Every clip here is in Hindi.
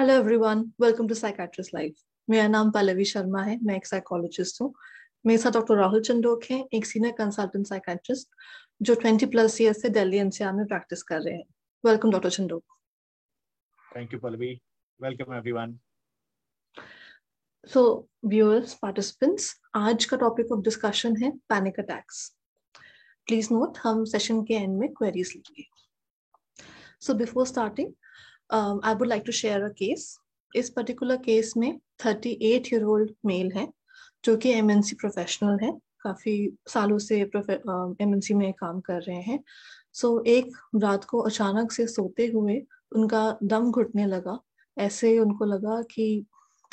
Hello everyone, welcome to psychiatrist life. मेरा नाम पल्लवी शर्मा है, मैं एक साइकोलॉजिस्ट हूँ। मेरे साथ डॉक्टर राहुल चंदोक हैं, एक सीनियर कंसल्टेंट साइकाट्रिस्ट जो 20+ ईयर से दिल्ली एनसीआर में प्रैक्टिस कर रहे हैं। Welcome doctor Chandok. Thank you Pallavi, welcome everyone. So viewers, participants, आज का टॉपिक ऑफ डिस्कशन है पैनिक अटैक्स। प्लीज नोट, हम सेशन के एंड में क्वेरीज लेंगे। So before starting, I would like to share a case. इस particular case में 38-year-old male है जो कि MNC प्रोफेशनल है, काफी सालों से MNC में काम कर रहे हैं। सो एक रात को अचानक से सोते हुए उनका दम घुटने लगा। ऐसे उनको लगा कि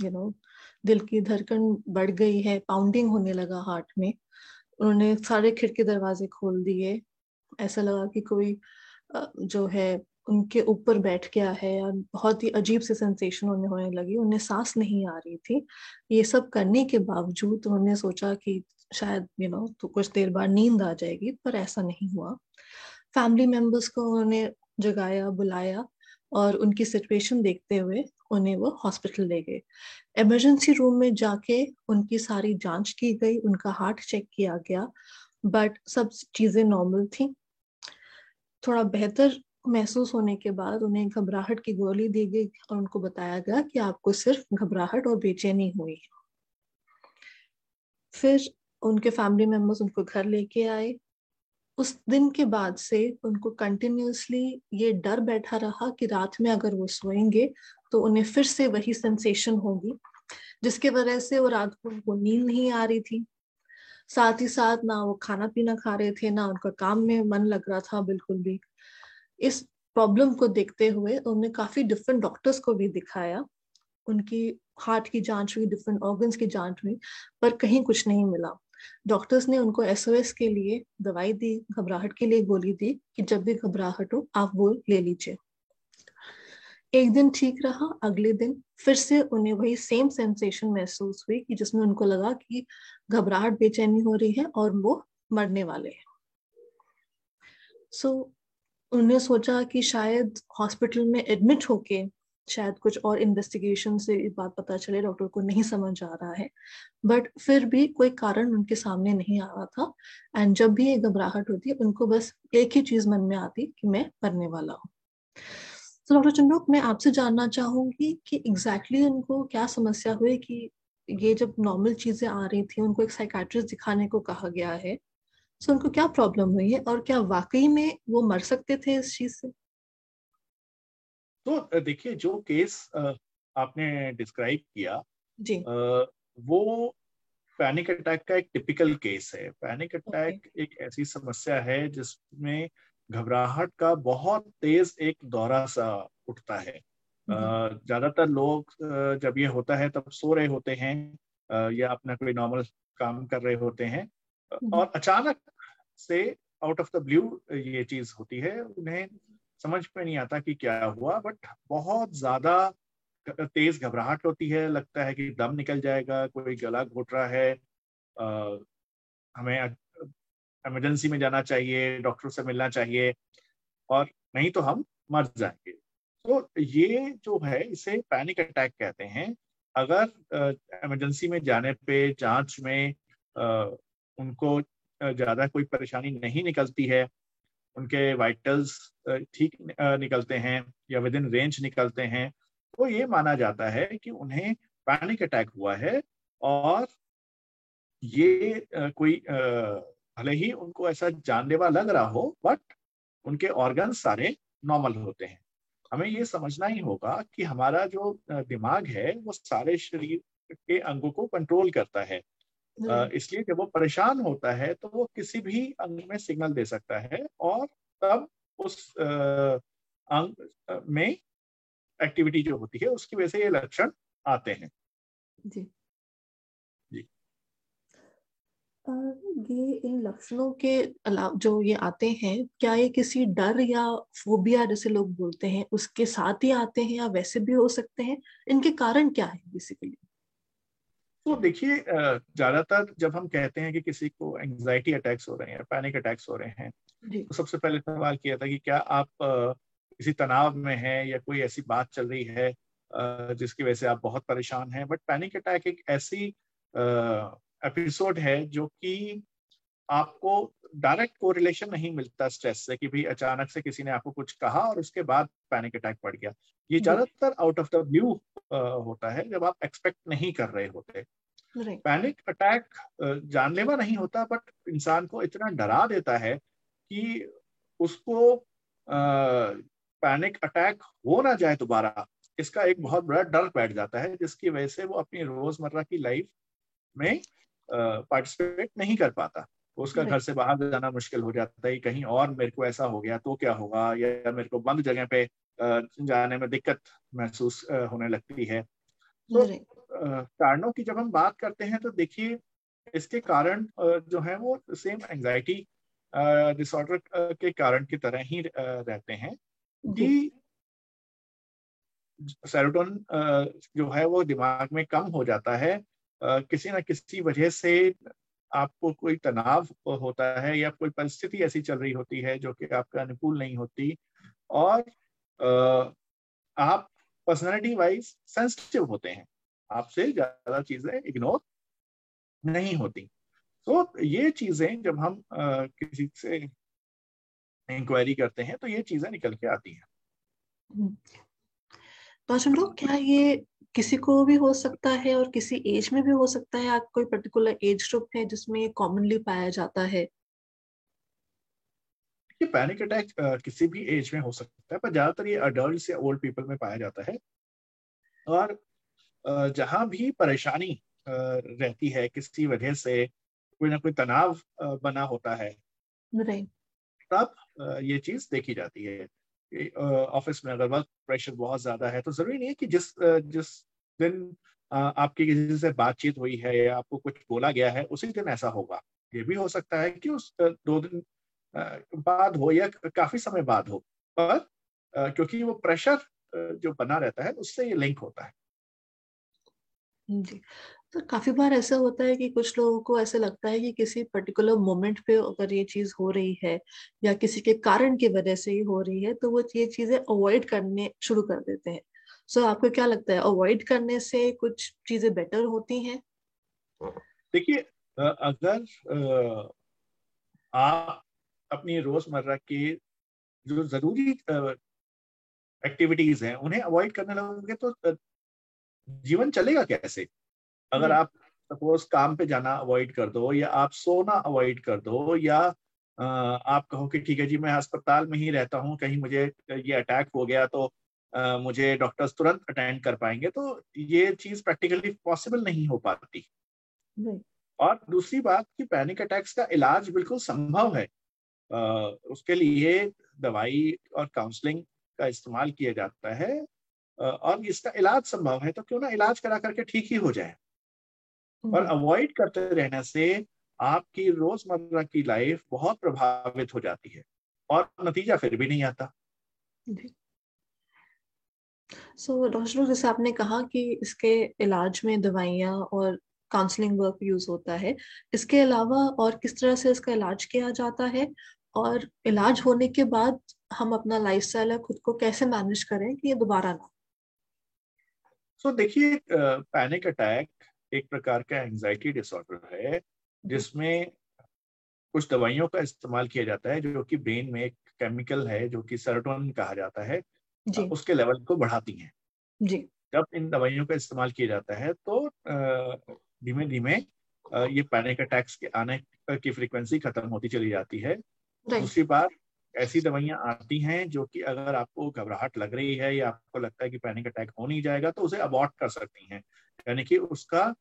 दिल की धड़कन बढ़ गई है, पाउंडिंग होने लगा हार्ट में। उन्होंने सारे खिड़की दरवाजे खोल दिए। ऐसा लगा कि कोई जो है उनके ऊपर बैठ गया है और बहुत ही अजीब से सेंसेशन उन्हें होने लगी। उन्हें सांस नहीं आ रही थी। ये सब करने के बावजूद उन्होंने सोचा कि शायद तो कुछ देर बाद नींद आ जाएगी, पर ऐसा नहीं हुआ। फैमिली मेंबर्स को उन्होंने जगाया, बुलाया और उनकी सिचुएशन देखते हुए उन्हें वो हॉस्पिटल ले गए। इमरजेंसी रूम में जाके उनकी सारी जाँच की गई, उनका हार्ट चेक किया गया, बट सब चीज़ें नॉर्मल थी। थोड़ा बेहतर महसूस होने के बाद उन्हें घबराहट की गोली दी गई और उनको बताया गया कि आपको सिर्फ घबराहट और बेचैनी हुई। फिर उनके फैमिली मेंबर्स उनको घर लेके आए। उस दिन के बाद से उनको कंटिन्यूअसली ये डर बैठा रहा कि रात में अगर वो सोएंगे तो उन्हें फिर से वही सेंसेशन होगी, जिसके वजह से वो रात को उनको नींद नहीं आ रही थी। साथ ही साथ ना वो खाना पीना खा रहे थे, ना उनका काम में मन लग रहा था बिल्कुल भी। इस प्रॉब्लम को देखते हुए उन्होंने काफी डिफरेंट डॉक्टर्स को भी दिखाया। उनकी हार्ट की जांच हुई, डिफरेंट ऑर्गन्स की जांच हुई, पर कहीं कुछ नहीं मिला। डॉक्टर्स ने उनको SOS के लिए दवाई दी, घबराहट के लिए गोली दी कि जब भी घबराहट हो आप वो ले लीजिए। एक दिन ठीक रहा, अगले दिन फिर से उन्हें वही सेम सेंसेशन महसूस हुई कि जिसमें उनको लगा कि घबराहट, बेचैनी हो रही है और वो मरने वाले हैं। सो उन्होंने सोचा कि शायद हॉस्पिटल में एडमिट होके शायद कुछ और इन्वेस्टिगेशन से ये बात पता चले, डॉक्टर को नहीं समझ आ रहा है, बट फिर भी कोई कारण उनके सामने नहीं आ रहा था। एंड जब भी ये घबराहट होती उनको बस एक ही चीज मन में आती कि मैं मरने वाला हूँ। तो डॉक्टर चंदोक, मैं आपसे जानना चाहूंगी कि एग्जैक्टली उनको क्या समस्या हुई कि ये जब नॉर्मल चीजें आ रही थी, उनको एक साइकाट्रिस्ट दिखाने को कहा गया है, तो उनको क्या प्रॉब्लम हुई है और क्या वाकई में वो मर सकते थे इस चीज से? तो देखिए, जो केस आपने डिस्क्राइब किया जी, वो पैनिक अटैक का एक टिपिकल केस है। पैनिक अटैक एक ऐसी समस्या है जिसमें घबराहट का बहुत तेज एक दौरा सा उठता है। ज्यादातर लोग जब ये होता है तब सो रहे होते हैं या अपना कोई नॉर्मल काम कर रहे होते हैं और अचानक से आउट ऑफ द ब्लू ये चीज होती है। उन्हें समझ में नहीं आता कि क्या हुआ, बट बहुत ज्यादा तेज घबराहट होती है। लगता है कि दम निकल जाएगा, कोई गला घोट रहा है, हमें इमरजेंसी में जाना चाहिए, डॉक्टर से मिलना चाहिए और नहीं तो हम मर जाएंगे। तो ये जो है इसे पैनिक अटैक कहते हैं। अगर इमरजेंसी में जाने पे जांच में उनको ज़्यादा कोई परेशानी नहीं निकलती है, उनके वाइटल्स ठीक निकलते हैं या विद इन रेंज निकलते हैं, तो ये माना जाता है कि उन्हें पैनिक अटैक हुआ है। और ये कोई भले ही उनको ऐसा जानलेवा लग रहा हो, बट उनके ऑर्गन सारे नॉर्मल होते हैं। हमें ये समझना ही होगा कि हमारा जो दिमाग है वो सारे शरीर के अंगों को कंट्रोल करता है, इसलिए जब वो परेशान होता है तो वो किसी भी अंग में सिग्नल दे सकता है और तब उस अंग में एक्टिविटी जो होती है उसकी वजह से ये लक्षण आते हैं। जी जी, ये इन लक्षणों के अलावा जो ये आते हैं, क्या ये किसी डर या फोबिया जैसे लोग बोलते हैं उसके साथ ही आते हैं या वैसे भी हो सकते हैं? इनके कारण क्या है बेसिकली? तो देखिए, ज्यादातर जब हम कहते हैं कि किसी को एंग्जाइटी अटैक्स हो रहे हैं, पैनिक अटैक्स हो रहे हैं, तो सबसे पहले सवाल किया था कि क्या आप किसी तनाव में हैं या कोई ऐसी बात चल रही है जिसकी वजह से आप बहुत परेशान हैं। बट पैनिक अटैक एक ऐसी एपिसोड है जो कि आपको डायरेक्ट कोरिलेशन नहीं मिलता स्ट्रेस से कि भाई अचानक से किसी ने आपको कुछ कहा और उसके बाद पैनिक अटैक पड़ गया। ये ज्यादातर आउट ऑफ द ब्लू होता है जब आप एक्सपेक्ट नहीं कर रहे होते। पैनिक अटैक जानलेवा नहीं होता बट इंसान को इतना डरा देता है कि उसको पैनिक अटैक हो ना जाए दोबारा, इसका एक बहुत बड़ा डर बैठ जाता है जिसकी वजह से वो अपनी रोजमर्रा की लाइफ में पार्टिसिपेट नहीं कर पाता। उसका घर से बाहर जाना मुश्किल हो जाता है, कहीं और मेरे को ऐसा हो गया तो क्या होगा, या मेरे को बंद जगह पे जाने में दिक्कत महसूस होने लगती है। तो कारणों की जब हम बात करते हैं तो देखिए इसके कारण जो है वो सेम एंजाइटी डिसऑर्डर के कारण की तरह ही रहते हैं कि सेरोटोन जो है वो दिमाग में कम हो जाता है। किसी ना किसी वजह से आपको कोई तनाव होता है या कोई परिस्थिति ऐसी चल रही होती है जो कि आपके अनुकूल नहीं होती और आप पर्सनालिटी वाइज सेंसिटिव होते हैं, आपसे ज्यादा चीजें इग्नोर नहीं होती। तो ये चीजें जब हम किसी से इंक्वायरी करते हैं तो ये चीजें निकल के आती हैं। तो क्या ये किसी को भी हो सकता है और किसी एज में भी हो सकता है? आप कोई पर्टिकुलर एज ग्रुप है जिसमें कॉमनली पाया जाता है? ये पैनिक अटैक किसी भी एज में हो सकता है पर ज्यादातर ये अडल्ट या ओल्ड पीपल में पाया जाता है। और जहां भी परेशानी रहती है किसी वजह से, कोई ना कोई तनाव बना होता है, तब ये चीज देखी जाती है। ऑफिस में अगर वर्क प्रेशर बहुत ज्यादा है तो जरूरी नहीं है कि जिस दिन आपकी किसी से बातचीत हुई है या आपको कुछ बोला गया है उसी दिन ऐसा होगा। ये भी हो सकता है कि उस 2 दिन बाद हो या काफी समय बाद हो, पर क्योंकि वो प्रेशर जो बना रहता है उससे ये लिंक होता है। जी, तो काफी बार ऐसा होता है कि कुछ लोगों को ऐसा लगता है कि किसी पर्टिकुलर मोमेंट पे अगर ये चीज हो रही है या किसी के कारण की वजह से ही हो रही है तो वो ये चीजें अवॉइड करने शुरू कर देते हैं। सो आपको क्या लगता है, अवॉइड करने से कुछ चीजें बेटर होती हैं? देखिए, अगर आप अपनी रोजमर्रा के जो जरूरी एक्टिविटीज हैं उन्हें अवॉइड करने लगोगे तो जीवन चलेगा कैसे? अगर आप सपोज काम पे जाना अवॉइड कर दो या आप सोना अवॉइड कर दो या आप कहो कि ठीक है जी मैं अस्पताल में ही रहता हूँ, कहीं मुझे ये अटैक हो गया तो मुझे डॉक्टर्स तुरंत अटेंड कर पाएंगे, तो ये चीज प्रैक्टिकली पॉसिबल नहीं हो पाती। और दूसरी बात कि पैनिक अटैक्स का इलाज बिल्कुल संभव है। उसके लिए दवाई और काउंसलिंग का इस्तेमाल किया जाता है और इसका इलाज संभव है, तो क्यों ना इलाज करा करके ठीक ही हो जाए। और अवॉइड करते रहने से आपकी रोजमर्रा की लाइफ बहुत प्रभावित हो जाती है और नतीजा फिर भी नहीं आता। सो डॉक्टर, जैसे आपने कहा कि इसके इलाज में दवाइयाँ और काउंसलिंग वर्क यूज होता है, इसके अलावा और किस तरह से इसका इलाज किया जाता है और इलाज होने के बाद हम अपना लाइफस्टाइल या खुद को कैसे मैनेज करें कि ये दोबारा ना? तो देखिए, पैनिक अटैक एक प्रकार का एंजाइटी डिसऑर्डर है जिसमें कुछ दवाइयों का इस्तेमाल किया जाता है जो कि ब्रेन में एक केमिकल है जो कि सेरोटोनिन कहा जाता है, उसके लेवल को बढ़ाती हैं। जब इन दवाइयों का इस्तेमाल किया जाता है तो धीमे धीमे ये पैनिक अटैक्स के आने की फ्रीक्वेंसी खत्म होती चली जाती है। दूसरी बात, ऐसी दवाइयां आती हैं जो कि अगर आपको घबराहट लग रही है या आपको लगता है कि पैनिक अटैक हो नहीं जाएगा तो उसे अबॉर्ट कर सकती हैं, यानी कि उसका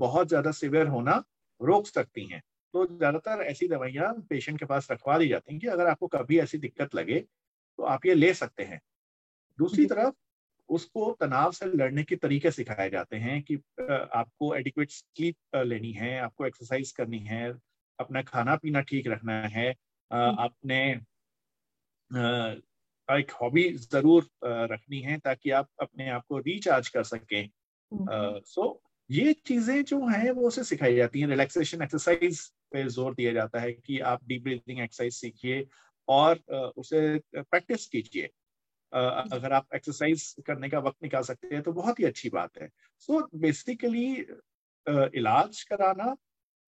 बहुत ज्यादा सीवियर होना रोक सकती हैं। तो ज्यादातर ऐसी दवाइयां पेशेंट के पास रखवा दी जाती हैं कि अगर आपको कभी ऐसी दिक्कत लगे तो आप ये ले सकते हैं। दूसरी तरफ उसको तनाव से लड़ने के तरीके सिखाए जाते हैं कि आपको एडिक्वेट स्लीप लेनी है, आपको एक्सरसाइज करनी है, अपना खाना पीना ठीक रखना है, आपने एक हॉबी जरूर रखनी है ताकि आप अपने आप को रिचार्ज कर सकें। सो ये चीजें जो हैं वो उसे सिखाई जाती हैं। रिलैक्सेशन एक्सरसाइज पे जोर दिया जाता है कि आप डीप ब्रीदिंग एक्सरसाइज सीखिए और उसे प्रैक्टिस कीजिए। अगर आप एक्सरसाइज करने का वक्त निकाल सकते हैं तो बहुत ही अच्छी बात है। सो बेसिकली इलाज कराना,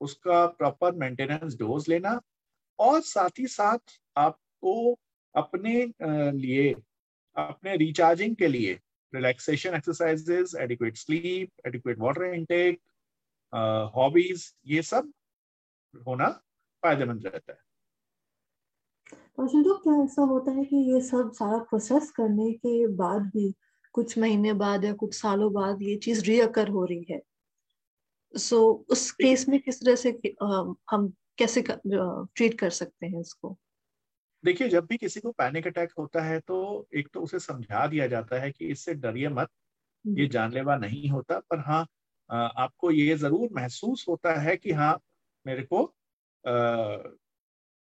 उसका प्रॉपर मेंटेनेंस डोज लेना, और साथ ही साथ आपको अपने लिए, अपने रिचार्जिंग के लिए relaxation exercises, adequate sleep, adequate water intake, hobbies, ये सब होना फायदेमंद रहता है। तो क्या ऐसा होता है कि ये सब सारा प्रोसेस करने के बाद भी कुछ महीने बाद या कुछ सालों बाद ये चीज रीअकर हो रही है? सो उस केस में किस तरह से हम कैसे ट्रीट कर सकते हैं इसको? देखिए, जब भी किसी को पैनिक अटैक होता है तो एक तो उसे समझा दिया जाता है कि इससे डरिए मत, ये जानलेवा नहीं होता, पर हाँ आपको ये जरूर महसूस होता है कि हाँ मेरे को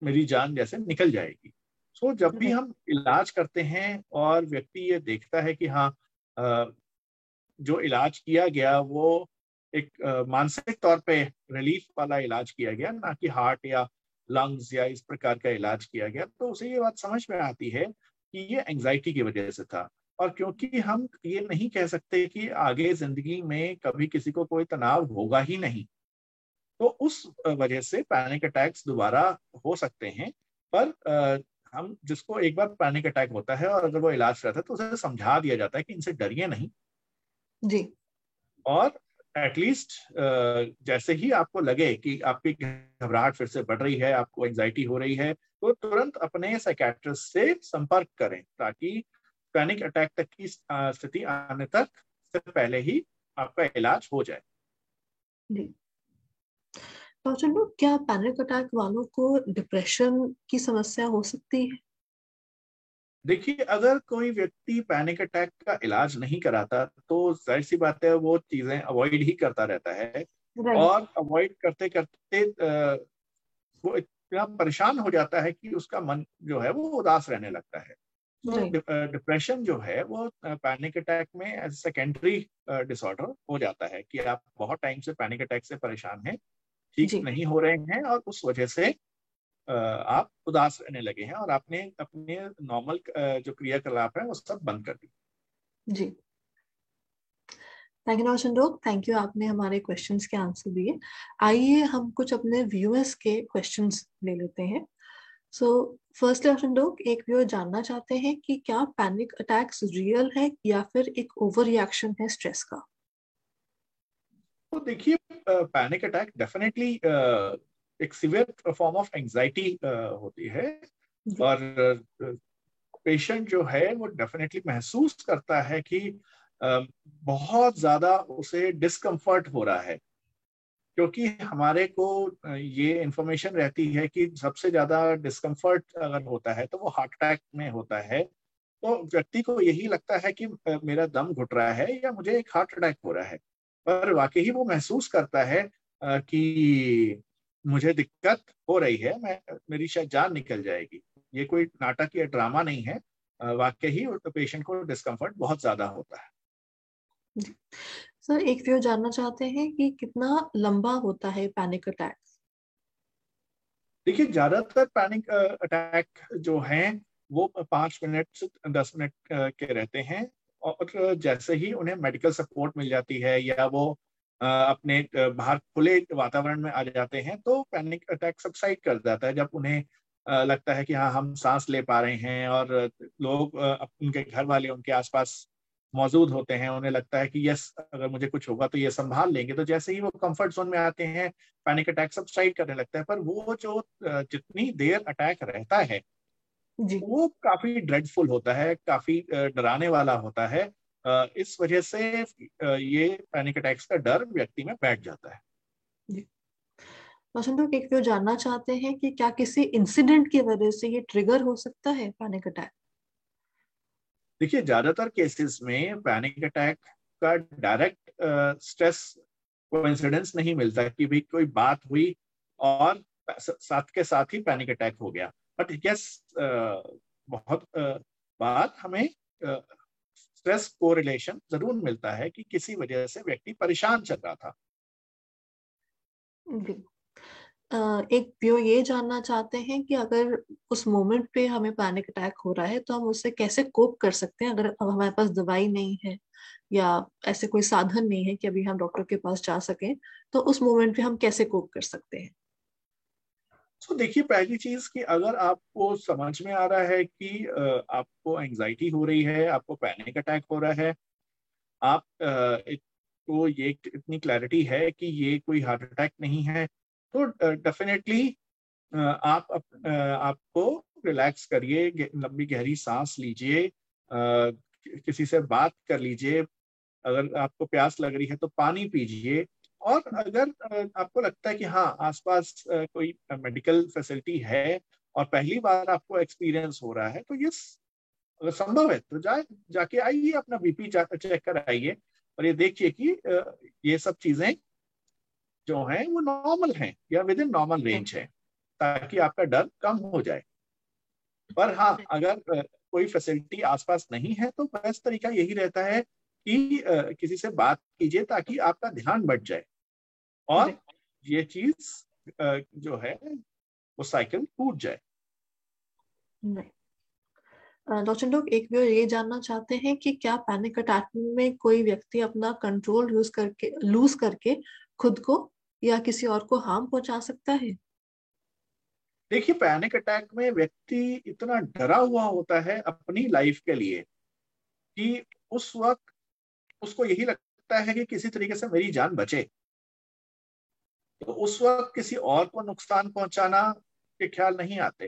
मेरी जान जैसे निकल जाएगी। सो जब भी हम इलाज करते हैं और व्यक्ति ये देखता है कि हाँ जो इलाज किया गया वो एक मानसिक तौर पे रिलीफ वाला इलाज किया गया, ना कि हार्ट या लंग्स या इस प्रकार का इलाज किया गया, तो उसे ये बात समझ में आती है कि ये एंजाइटी की वजह से था। और क्योंकि हम ये नहीं कह सकते कि आगे जिंदगी में कभी किसी को कोई तनाव होगा ही नहीं, तो उस वजह से पैनिक अटैक्स दोबारा हो सकते हैं। पर हम जिसको एक बार पैनिक अटैक होता है और अगर वो इलाज कराता है तो उसे समझा दिया जाता है कि इनसे डरिए नहीं जी, और एटलीस्ट जैसे ही आपको लगे कि आपकी घबराहट फिर से बढ़ रही है, आपको एंजाइटी हो रही है, तो तुरंत अपने साइकियाट्रिस्ट से संपर्क करें ताकि पैनिक अटैक तक की स्थिति आने तक से पहले ही आपका इलाज हो जाए। डॉक्टर जी, क्या पैनिक अटैक वालों को डिप्रेशन की समस्या हो सकती है? देखिए, अगर कोई व्यक्ति पैनिक अटैक का इलाज नहीं कराता तो जाहिर सी बात है वो चीजें अवॉइड ही करता रहता है, और अवॉइड करते करते वो इतना परेशान हो जाता है कि उसका मन जो है वो उदास रहने लगता है। तो डिप्रेशन जो है वो पैनिक अटैक में एज सेकेंडरी डिसऑर्डर हो जाता है कि आप बहुत टाइम से पैनिक अटैक से परेशान हैं, ठीक नहीं हो रहे हैं, और उस वजह से आप उदास रहने लगे हैं और आपने अपने नॉर्मल जो क्रियाकलाप है वो सब बंद कर दी। जी, thank you Rahul Chandok, thank you, आपने हमारे क्वेश्चंस के आंसर दिए। आइए हम कुछ अपने व्यूअर्स के क्वेश्चंस ले लेते हैं। सो फर्स्ट राहुल चंदोक, एक व्यूअर जानना चाहते हैं कि क्या पैनिक अटैक्स रियल है या फिर एक ओवर रिएक्शन है स्ट्रेस का? तो देखिए, पैनिक अटैक डेफिनेटली एक सीवियर फॉर्म ऑफ एंजाइटी होती है, और पेशेंट जो है वो डेफिनेटली महसूस करता है कि बहुत ज्यादा उसे डिस्कम्फर्ट हो रहा है, क्योंकि हमारे को ये इंफॉर्मेशन रहती है कि सबसे ज्यादा डिस्कम्फर्ट अगर होता है तो वो हार्ट अटैक में होता है। तो व्यक्ति को यही लगता है कि मेरा दम घुट रहा है या मुझे एक हार्ट अटैक हो रहा है, पर वाकई वो महसूस करता है कि मुझे दिक्कत हो रही है, मेरी शायद जान निकल जाएगी। ये कोई नाटक या ड्रामा नहीं है, वाकई ही पेशेंट को डिस्कम्फर्ट बहुत ज्यादा होता है। सर, एक व्यक्ति जानना चाहते हैं कि कितना लंबा होता है पैनिक अटैक? देखिए, ज्यादातर पैनिक अटैक जो हैं वो 5 मिनट से 10 मिनट के रहते हैं, और जैसे ही उन्हें मेडिकल सपोर्ट मिल जाती है या वो अपने बाहर खुले वातावरण में आ जाते हैं तो पैनिक अटैक सबसाइड कर जाता है। जब उन्हें लगता है कि हाँ हम सांस ले पा रहे हैं और लोग, उनके घर वाले उनके आसपास मौजूद होते हैं, उन्हें लगता है कि यस अगर मुझे कुछ होगा तो ये संभाल लेंगे, तो जैसे ही वो कंफर्ट जोन में आते हैं पैनिक अटैक सबसाइड करने लगता है। पर वो जो जितनी देर अटैक रहता है वो काफी ड्रेडफुल होता है, काफी डराने वाला होता है, इस वजह से ये पैनिक अटैक्स का डर व्यक्ति में बैठ जाता है। जी, एक व्यक्ति जानना चाहते हैं कि क्या किसी इंसिडेंट की वजह से ये ट्रिगर हो सकता है पैनिक अटैक? देखिए, ज्यादातर केसेस में पैनिक अटैक का डायरेक्ट स्ट्रेस कोइंसिडेंस नहीं मिलता कि भी कोई बात हुई और साथ के साथ ही पैनिक अटैक हो गया, बट यस बहुत बात हमें स्ट्रेस कोरिलेशन जरूर मिलता है कि किसी वजह से व्यक्ति परेशान चल रहा था। एक व्यू ये जानना चाहते हैं कि अगर उस मोमेंट पे हमें पैनिक अटैक हो रहा है तो हम उससे कैसे कोप कर सकते हैं, अगर अब हमारे पास दवाई नहीं है या ऐसे कोई साधन नहीं है कि अभी हम डॉक्टर के पास जा सकें, तो उस मोमेंट पे हम कैसे कोप कर सकते हैं? तो देखिए, पहली चीज कि अगर आपको समझ में आ रहा है कि आपको एंग्जाइटी हो रही है, आपको पैनिक अटैक हो रहा है, आप तो ये इतनी क्लैरिटी है कि ये कोई हार्ट अटैक नहीं है, तो डेफिनेटली आपको रिलैक्स करिए, लंबी गहरी सांस लीजिए, किसी से बात कर लीजिए, अगर आपको प्यास लग रही है तो पानी पीजिए, और अगर आपको लगता है कि हाँ आसपास कोई मेडिकल फैसिलिटी है और पहली बार आपको एक्सपीरियंस हो रहा है, तो ये अगर संभव है तो जाके आइए, अपना बीपी चेक कराइए और ये देखिए कि ये सब चीजें जो हैं वो नॉर्मल हैं या विद इन नॉर्मल रेंज है, ताकि आपका डर कम हो जाए। पर हाँ, अगर कोई फैसिलिटी आसपास नहीं है तो बेस्ट तरीका यही रहता है कि किसी से बात कीजिए ताकि आपका ध्यान बढ़ जाए और ये चीज जो है वो साइकिल टूट जाए। डॉक्टर चंदोक, एक व्यू ये जानना चाहते हैं कि क्या पैनिक अटैक में कोई व्यक्ति अपना कंट्रोल लूज करके खुद को या किसी और को हार्म पहुंचा सकता है? देखिए, पैनिक अटैक में व्यक्ति इतना डरा हुआ होता है अपनी लाइफ के लिए कि उस वक्त उसको यही लगता है कि किसी तरीके से मेरी जान बचे, तो उस वक्त किसी और को नुकसान पहुंचाना के ख्याल नहीं आते।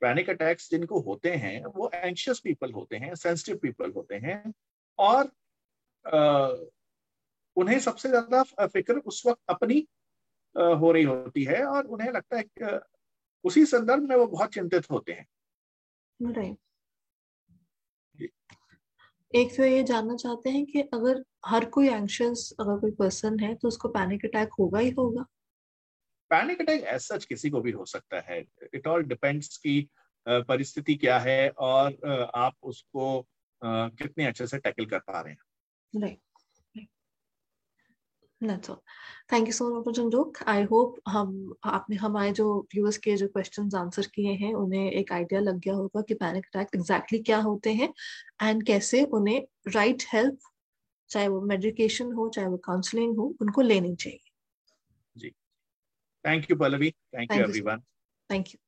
पैनिक अटैक्स जिनको होते हैं वो एंशियस पीपल होते हैं, सेंसिटिव पीपल होते हैं, और उन्हें सबसे ज्यादा फिक्र उस वक्त अपनी हो रही होती है और उन्हें लगता है कि उसी संदर्भ में वो बहुत चिंतित होते हैं। एक तो ये जानना चाहते हैं कि अगर हर कोई एंशियस अगर कोई पर्सन है तो उसको पैनिक अटैक होगा ही होगा? पैनिक अटैक एज सच किसी को भी हो सकता है, इट ऑल डिपेंड्स कि परिस्थिति क्या है और आप उसको कितने अच्छे से टैकल कर पा रहे हैं। That's all. Thank you so much, Dr. Chandok. I hope आपने हमारे जो व्यूअर्स के जो क्वेश्चंस आंसर किए हैं उन्हें एक आइडिया लग गया होगा कि पैनिक अटैक एग्जैक्टली क्या होते हैं एंड कैसे उन्हें राइट हेल्प, चाहे वो मेडिकेशन हो चाहे वो काउंसलिंग हो, उनको लेनी चाहिए। जी, thank you Pallavi, thank you everyone, thank you.